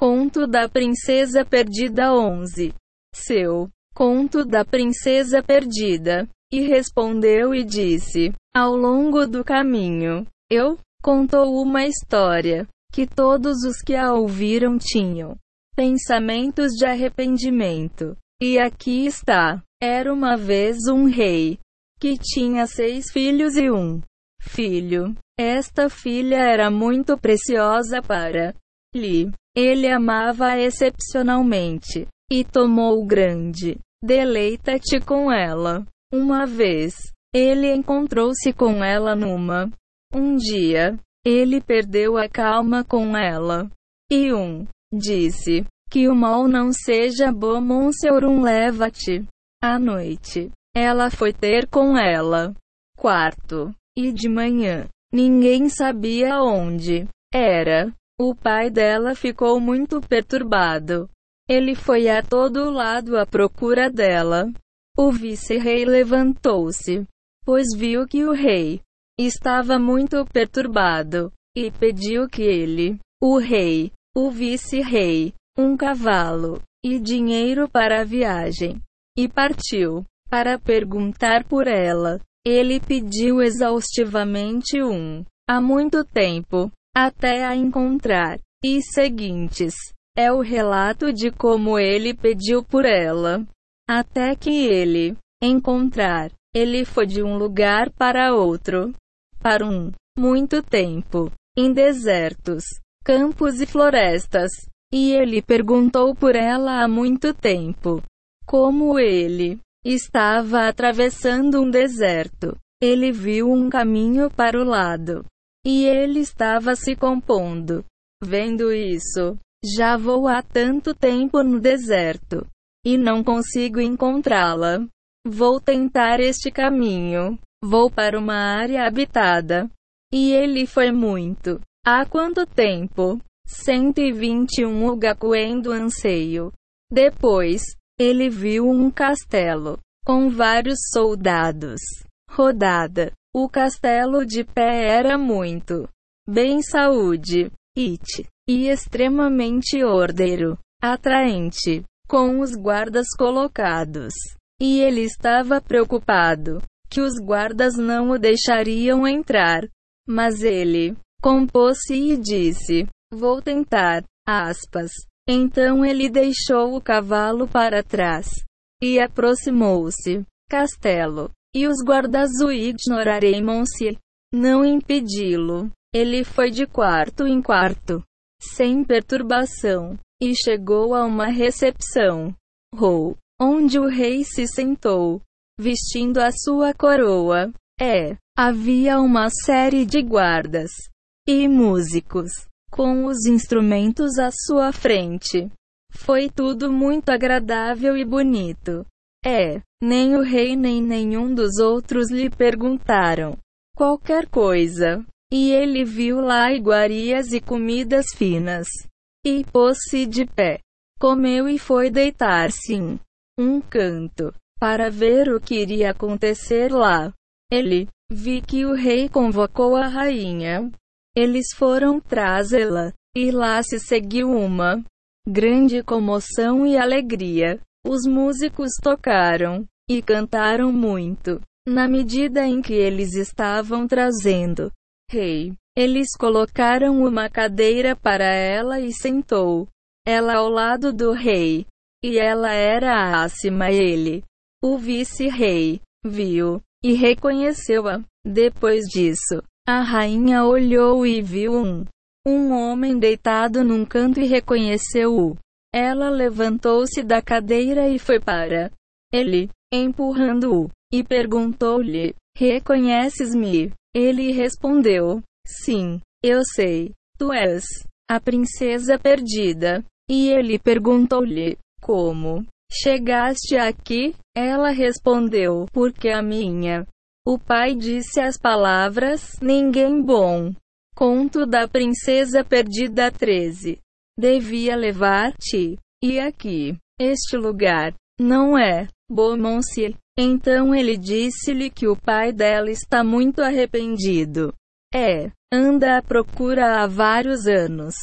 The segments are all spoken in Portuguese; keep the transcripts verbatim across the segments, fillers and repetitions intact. Conto da Princesa Perdida onze. Seu Conto da Princesa Perdida. E respondeu e disse: ao longo do caminho, eu contou uma história, que todos os que a ouviram tinham pensamentos de arrependimento. E aqui está. Era uma vez um rei, que tinha seis filhos e um filho. Esta filha era muito preciosa para lhe. Ele amava excepcionalmente, e tomou grande deleita-te com ela. Uma vez, ele encontrou-se com ela numa. Um dia, ele perdeu a calma com ela. E um, disse, que o mal não seja bom monseorum leva-te. À noite, ela foi ter com ela. Quarto, e de manhã, ninguém sabia onde era. O pai dela ficou muito perturbado. Ele foi a todo lado à procura dela. O vice-rei levantou-se, pois viu que o rei estava muito perturbado, e pediu que ele, o rei, o vice-rei, um cavalo, e dinheiro para a viagem, e partiu, para perguntar por ela. Ele pediu exaustivamente um, há muito tempo, até a encontrar, e seguintes, é o relato de como ele pediu por ela, até que ele encontrar. Ele foi de um lugar para outro, para um muito tempo, em desertos, campos e florestas, e ele perguntou por ela há muito tempo. Como ele estava atravessando um deserto, ele viu um caminho para o lado, e ele estava se compondo. Vendo isso, já vou há tanto tempo no deserto, e não consigo encontrá-la. Vou tentar este caminho. Vou para uma área habitada. E ele foi muito. Há quanto tempo? cento e vinte e um ugacoen do anseio. Depois, ele viu um castelo, com vários soldados. Rodada. O castelo de pé era muito bem saúde, it, e extremamente ordeiro, atraente, com os guardas colocados. E ele estava preocupado, que os guardas não o deixariam entrar. Mas ele compôs-se e disse: vou tentar, aspas. Então ele deixou o cavalo para trás, e aproximou-se, castelo, e os guardas o ignoraram-se, não impedi-lo. Ele foi de quarto em quarto, sem perturbação, e chegou a uma recepção. Rou. Onde o rei se sentou, vestindo a sua coroa. É, havia uma série de guardas e músicos, com os instrumentos à sua frente. Foi tudo muito agradável e bonito. É, nem o rei nem nenhum dos outros lhe perguntaram qualquer coisa. E ele viu lá iguarias e comidas finas. E pôs-se de pé, comeu e foi deitar-se em um canto, para ver o que iria acontecer lá. Ele, vi que o rei convocou a rainha. Eles foram trazê-la, e lá se seguiu uma grande comoção e alegria. Os músicos tocaram, e cantaram muito. Na medida em que eles estavam trazendo rei, eles colocaram uma cadeira para ela e sentou ela ao lado do rei. E ela era acima ele. O vice-rei viu e reconheceu-a. Depois disso, a rainha olhou e viu um um homem deitado num canto e reconheceu-o. Ela levantou-se da cadeira e foi para ele, empurrando-o, e perguntou-lhe: reconheces-me? Ele respondeu: sim, eu sei. Tu és a princesa perdida. E ele perguntou-lhe: como chegaste aqui? Ela respondeu: porque a minha. O pai disse as palavras: ninguém bom. Conto da Princesa Perdida treze. Devia levar-te. E aqui, este lugar, não é bom monse. Então ele disse-lhe que o pai dela está muito arrependido. É, anda à procura há vários anos.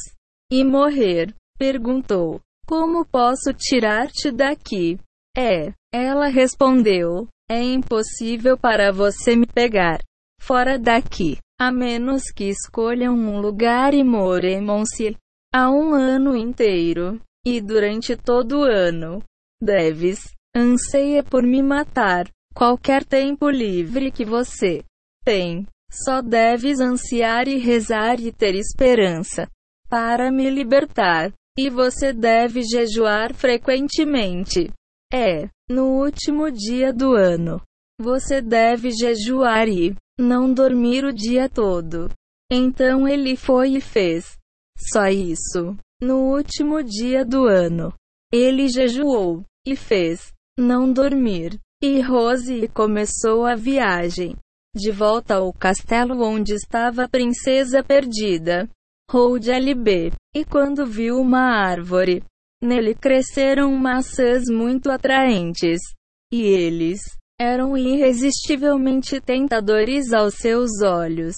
E morrer. perguntou: como posso tirar-te daqui? É, ela respondeu: é impossível para você me pegar fora daqui, a menos que escolham um lugar e moremos-se há um ano inteiro, e durante todo o ano, Deves, anseia por me matar. Qualquer tempo livre que você tem, só deves ansiar e rezar e ter esperança para me libertar. E você deve jejuar frequentemente. É, no último dia do ano, você deve jejuar e não dormir o dia todo. Então ele foi e fez só isso. No último dia do ano, ele jejuou e fez não dormir. E Rose começou a viagem de volta ao castelo onde estava a princesa perdida, Rode L B. E quando viu uma árvore, nele cresceram maçãs muito atraentes, e eles eram irresistivelmente tentadores aos seus olhos.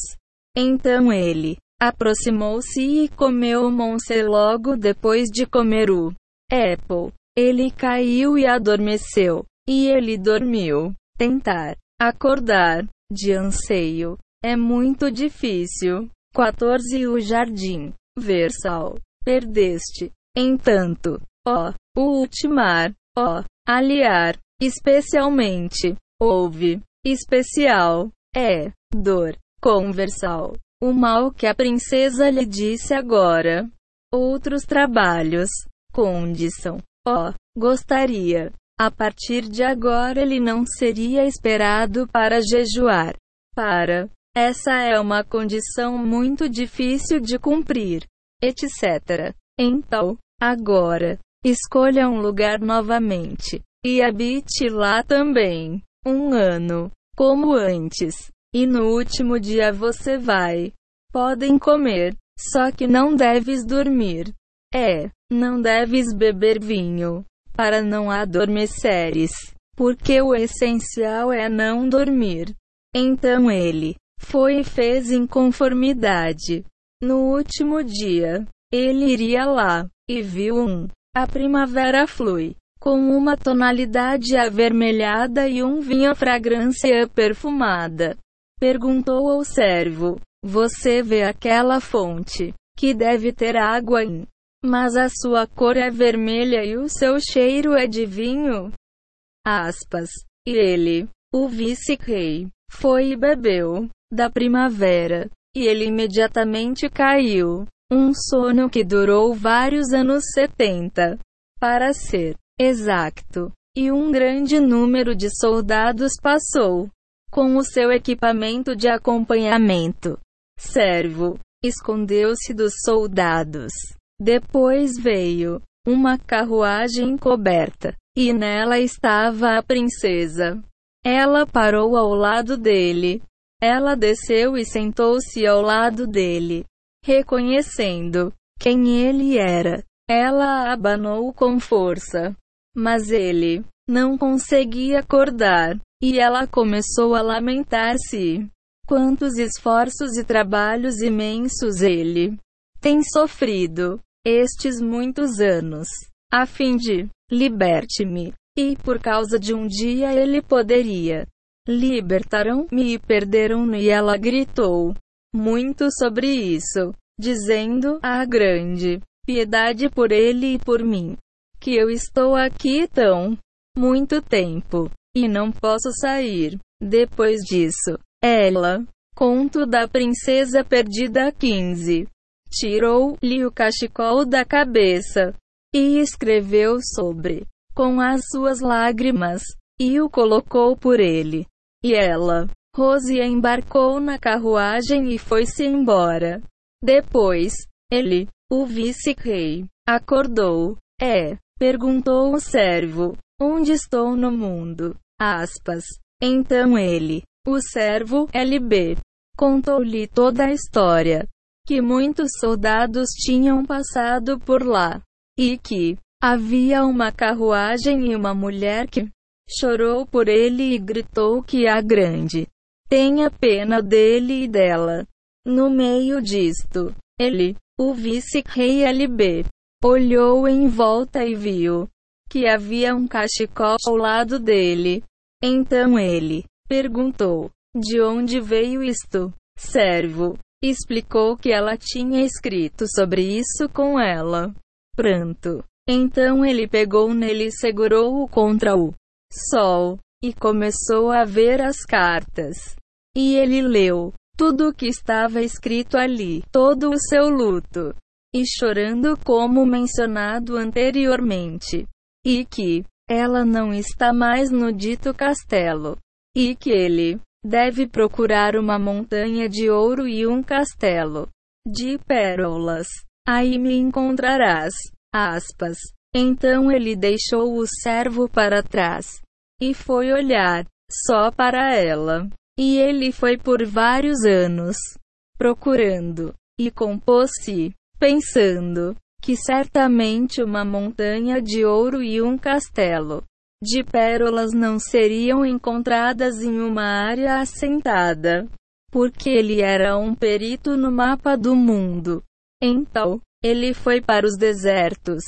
Então ele aproximou-se e comeu o monse. Logo depois de comer o apple, ele caiu e adormeceu. E ele dormiu. Tentar acordar de anseio é muito difícil. quatorze O Jardim. Versal. Perdeste, entanto, ó, o ultimar, ó, aliar, especialmente, houve, especial, é, dor, conversal, o mal que a princesa lhe disse agora. Outros trabalhos, condição, ó, gostaria. A partir de agora ele não seria esperado para jejuar. Para. Essa é uma condição muito difícil de cumprir. etcétera. Então, agora, escolha um lugar novamente. E habite lá também. Um ano. Como antes. E no último dia você vai. Podem comer. Só que não deves dormir. É. Não deves beber vinho. Para não adormeceres, porque o essencial é não dormir. Então ele foi e fez em conformidade. No último dia, ele iria lá, e viu um. A primavera flui, com uma tonalidade avermelhada e um vinho à fragrância perfumada. Perguntou ao servo: você vê aquela fonte, que deve ter água em... mas a sua cor é vermelha e o seu cheiro é de vinho? Aspas. E ele, o vice-rei, foi e bebeu, da primavera, e ele imediatamente caiu, um sono que durou vários anos setenta, para ser exacto, e um grande número de soldados passou, com o seu equipamento de acompanhamento. Servo, escondeu-se dos soldados. Depois veio uma carruagem coberta, e nela estava a princesa. Ela parou ao lado dele. Ela desceu e sentou-se ao lado dele. Reconhecendo quem ele era, ela a abanou com força. Mas ele não conseguia acordar, e ela começou a lamentar-se. Quantos esforços e trabalhos imensos ele tem sofrido estes muitos anos, a fim de, liberte-me, e por causa de um dia ele poderia, libertaram-me e perderam-me. E ela gritou muito sobre isso, dizendo, ah, grande piedade por ele e por mim, que eu estou aqui tão, muito tempo, e não posso sair. Depois disso, ela, conto da princesa perdida quinze. Tirou-lhe o cachecol da cabeça, e escreveu sobre, com as suas lágrimas, e o colocou por ele. E ela, Rose, embarcou na carruagem e foi-se embora. Depois, ele, o vice-rei, acordou. É, perguntou o servo, onde estou no mundo? Aspas. Então ele, o servo L B, contou-lhe toda a história. Que muitos soldados tinham passado por lá, e que havia uma carruagem e uma mulher que chorou por ele e gritou que a grande tenha pena dele e dela. No meio disto, ele, o vice-rei L B, Olhou em volta e viu que havia um cachecol ao lado dele. Então ele perguntou: de onde veio isto? Servo explicou que ela tinha escrito sobre isso com ela. Pranto. Então ele pegou nele e segurou-o contra o sol, e começou a ver as cartas. E ele leu tudo o que estava escrito ali, todo o seu luto, e chorando como mencionado anteriormente, e que ela não está mais no dito castelo, e que ele deve procurar uma montanha de ouro e um castelo de pérolas. Aí me encontrarás. Aspas. Então ele deixou o servo para trás e foi olhar só para ela. E ele foi por vários anos procurando, e compôs-se, pensando que certamente uma montanha de ouro e um castelo de pérolas não seriam encontradas em uma área assentada, porque ele era um perito no mapa do mundo. Então, ele foi para os desertos,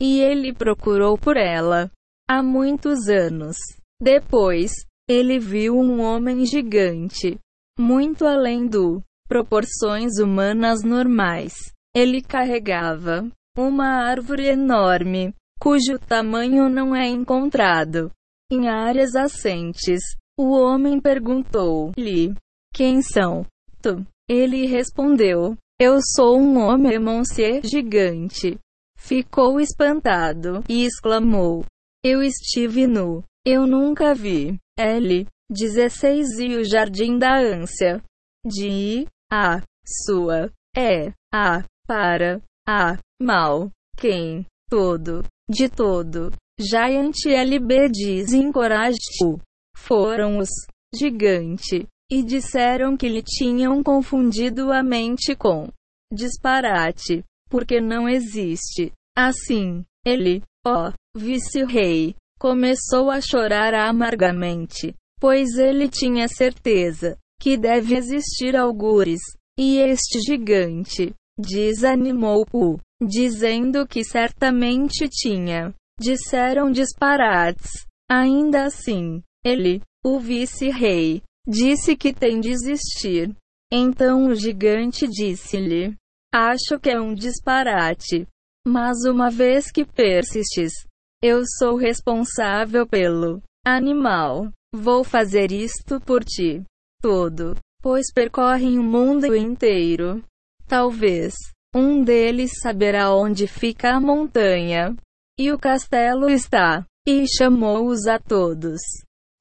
e ele procurou por ela. Há muitos anos depois, ele viu um homem gigante, muito além do proporções humanas normais. Ele carregava uma árvore enorme, cujo tamanho não é encontrado em áreas assentes. O homem perguntou-lhe: quem são tu? Ele respondeu: eu sou um homem, monsieur gigante. Ficou espantado e exclamou: eu estive nu, eu nunca vi. L dezesseis e o Jardim da Ânsia. De a sua é a para a mal quem todo de todo. Giant L B desencorajou. Foram os gigante e disseram que lhe tinham confundido a mente com disparate, porque não existe. Assim, ele, ó, vice-rei, começou a chorar amargamente, pois ele tinha certeza que deve existir algures, e este gigante desanimou-o, dizendo que certamente tinha. Disseram disparates. Ainda assim, ele, o vice-rei, disse que tem de existir. Então o gigante disse-lhe: acho que é um disparate, mas uma vez que persistes, eu sou responsável pelo animal. Vou fazer isto por ti todo, pois percorrem o mundo inteiro. Talvez um deles saberá onde fica a montanha e o castelo está. E chamou-os a todos,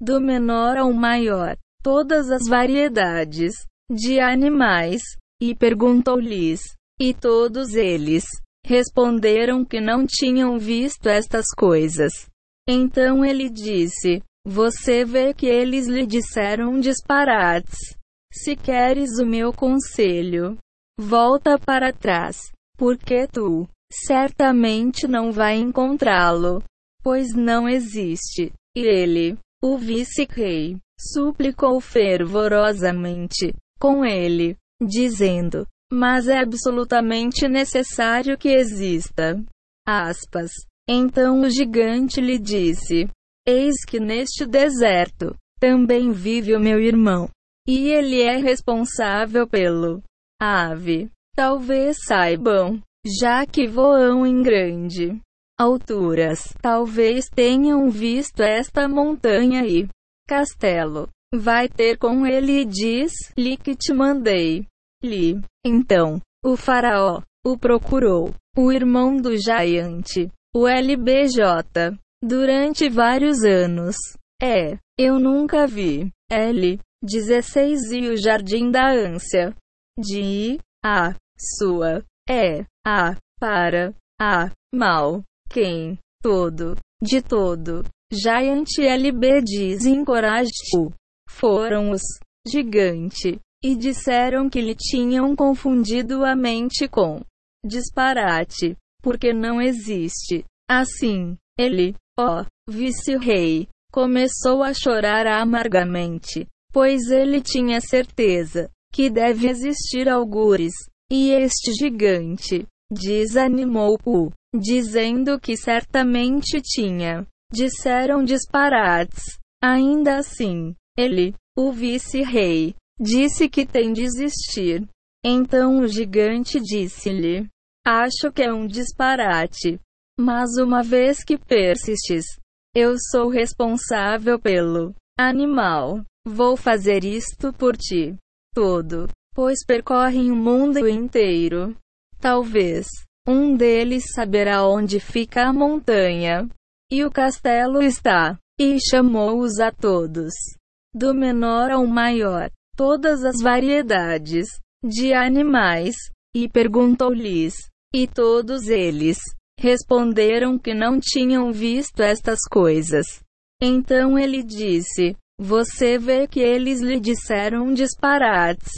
do menor ao maior, todas as variedades de animais, e perguntou-lhes, e todos eles responderam que não tinham visto estas coisas. Então ele disse: você vê que eles lhe disseram disparates. Se queres o meu conselho, volta para trás, porque tu certamente não vai encontrá-lo, pois não existe. E ele, o vice-rei, suplicou fervorosamente com ele, dizendo: mas é absolutamente necessário que exista. Aspas. Então o gigante lhe disse: eis que neste deserto também vive o meu irmão, e ele é responsável pelo ave. Talvez saibam, já que voam em grande alturas. Talvez tenham visto esta montanha e castelo. Vai ter com ele e diz-lhe que te mandei. Li. Então, o faraó o procurou, o irmão do Jaiante, o L B J, durante vários anos. É, eu nunca vi. L dezesseis e o Jardim da Ânsia. De a sua é a para a mal quem todo de todo. Giant L B desencorajou. Foram os gigante e disseram que lhe tinham confundido a mente com disparate, porque não existe. Assim, ele, ó, vice-rei, começou a chorar amargamente, pois ele tinha certeza que deve existir algures, e este gigante desanimou-o, dizendo que certamente tinha. Disseram disparates. Ainda assim, ele, o vice-rei, disse que tem de existir. Então o gigante disse-lhe: acho que é um disparate. Mas uma vez que persistes, eu sou responsável pelo animal. Vou fazer isto por ti todo, pois percorrem o mundo inteiro. Talvez um deles saberá onde fica a montanha. E o castelo está. E chamou-os a todos, do menor ao maior, todas as variedades de animais, e perguntou-lhes, e todos eles responderam que não tinham visto estas coisas. Então ele disse: você vê que eles lhe disseram disparates.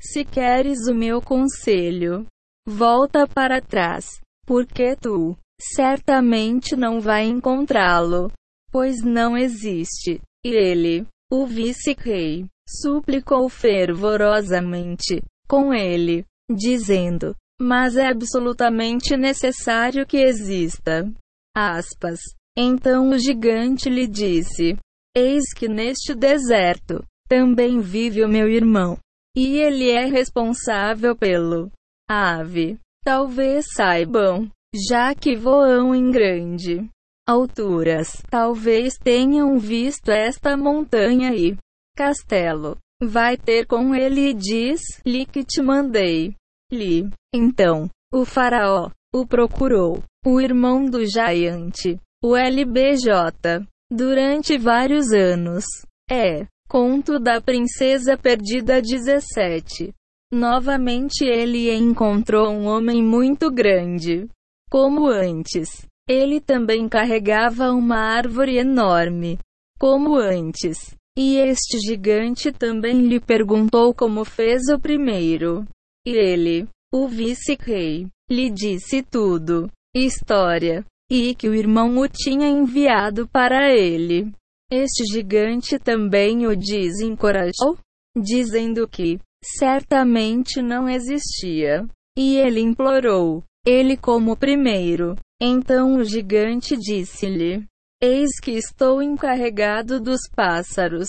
Se queres o meu conselho, volta para trás, porque tu certamente não vai encontrá-lo, pois não existe. E ele, o vice-rei, suplicou fervorosamente com ele, dizendo: mas é absolutamente necessário que exista. Aspas. Então o gigante lhe disse: eis que neste deserto também vive o meu irmão, e ele é responsável pelo ave. Talvez saibam, já que voam em grande alturas, talvez tenham visto esta montanha e castelo. Vai ter com ele e diz-lhe que te mandei. Li. Então, o faraó o procurou, o irmão do gigante, o L B J, durante vários anos. É. Conto da Princesa Perdida dezessete. Novamente ele encontrou um homem muito grande. Como antes. Ele também carregava uma árvore enorme, como antes. E este gigante também lhe perguntou como fez o primeiro. E ele, o vice-rei, lhe disse tudo, história, e que o irmão o tinha enviado para ele. Este gigante também o desencorajou, dizendo que certamente não existia. E ele implorou ele como primeiro. Então o gigante disse-lhe: eis que estou encarregado dos pássaros.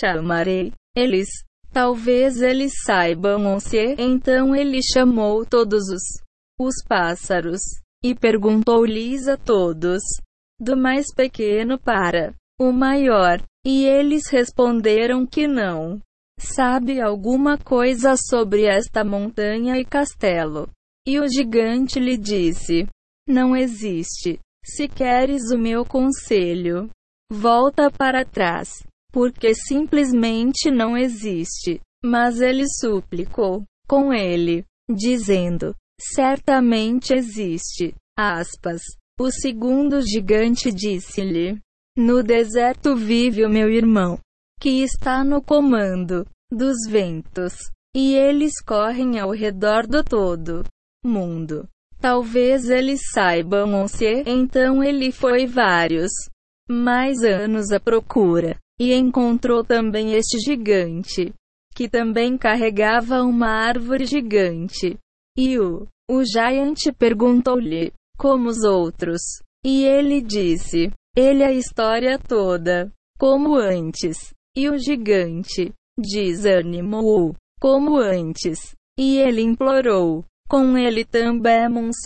Chamarei eles. Talvez eles saibam ou se. Então ele chamou todos os, os pássaros, e perguntou-lhes a todos, do mais pequeno para o maior, e eles responderam que não. Sabe alguma coisa sobre esta montanha e castelo? E o gigante lhe disse: não existe. Se queres o meu conselho, volta para trás, porque simplesmente não existe. Mas ele suplicou com ele, dizendo: certamente existe. Aspas. O segundo gigante disse-lhe: no deserto vive o meu irmão, que está no comando dos ventos, e eles correm ao redor do todo mundo. Talvez eles saibam ou se. Então ele foi vários mais anos à procura, e encontrou também este gigante, que também carregava uma árvore gigante. E o, o gigante perguntou-lhe, como os outros. E ele disse, ele a história toda, como antes. E o gigante desanimou-o, como antes. E ele implorou com ele também.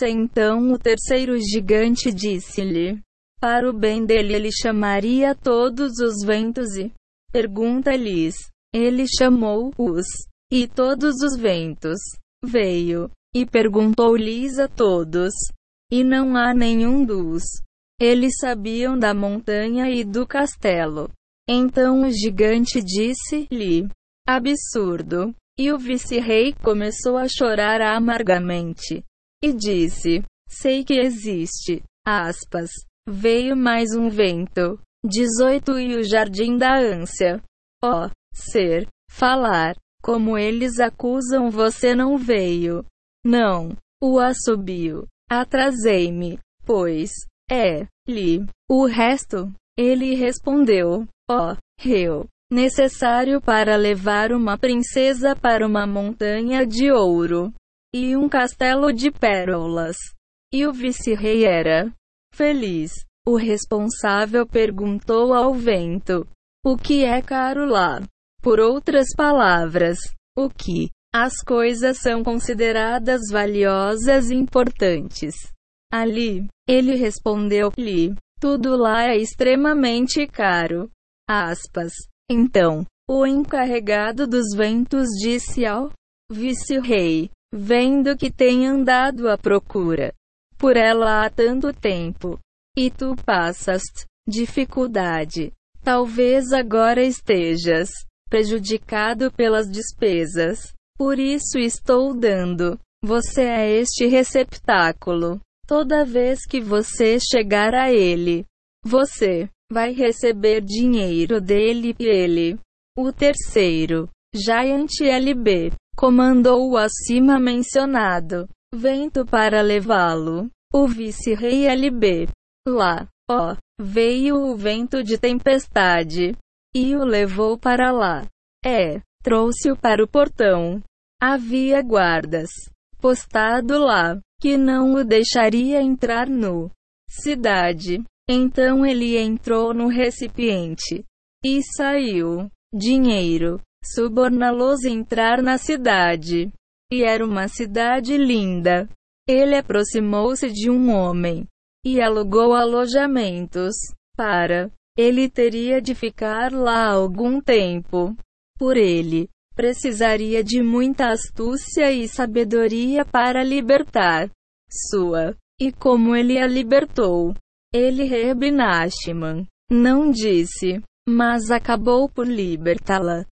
Então o terceiro gigante disse-lhe: para o bem dele ele chamaria todos os ventos e pergunta-lhes. Ele chamou-os, e todos os ventos veio, e perguntou-lhes a todos, e não há nenhum dos. Eles sabiam da montanha e do castelo. Então o gigante disse-lhe: absurdo. E o vice-rei começou a chorar amargamente, e disse: sei que existe. Aspas. Veio mais um vento. dezoito E o jardim da ânsia. Ó, oh, ser, falar, como eles acusam você não veio. Não, o assobio. Atrasei-me, pois, é, li, o resto. Ele respondeu: ó, oh, eu. Necessário para levar uma princesa para uma montanha de ouro e um castelo de pérolas. E o vice-rei era feliz. O responsável perguntou ao vento: o que é caro lá? Por outras palavras, o que as coisas são consideradas valiosas e importantes. Ali, ele respondeu-lhe: tudo lá é extremamente caro. Aspas. Então, o encarregado dos ventos disse ao vice-rei, vendo que tem andado à procura por ela há tanto tempo, e tu passaste dificuldade. Talvez agora estejas prejudicado pelas despesas. Por isso estou dando você a este receptáculo. Toda vez que você chegar a ele, você vai receber dinheiro dele e ele, o terceiro, Jayanti L B, comandou o acima mencionado vento para levá-lo. O vice-rei L B, lá, ó, veio o vento de tempestade e o levou para lá. É, trouxe-o para o portão. Havia guardas postado lá, que não o deixaria entrar no cidade. Então ele entrou no recipiente e saiu. Dinheiro suborná-los a entrar na cidade. E era uma cidade linda. Ele aproximou-se de um homem e alugou alojamentos para ele. Teria de ficar lá algum tempo. Por ele precisaria de muita astúcia e sabedoria para libertar sua. E como ele a libertou? Ele Reb Nachman não disse, mas acabou por libertá-la.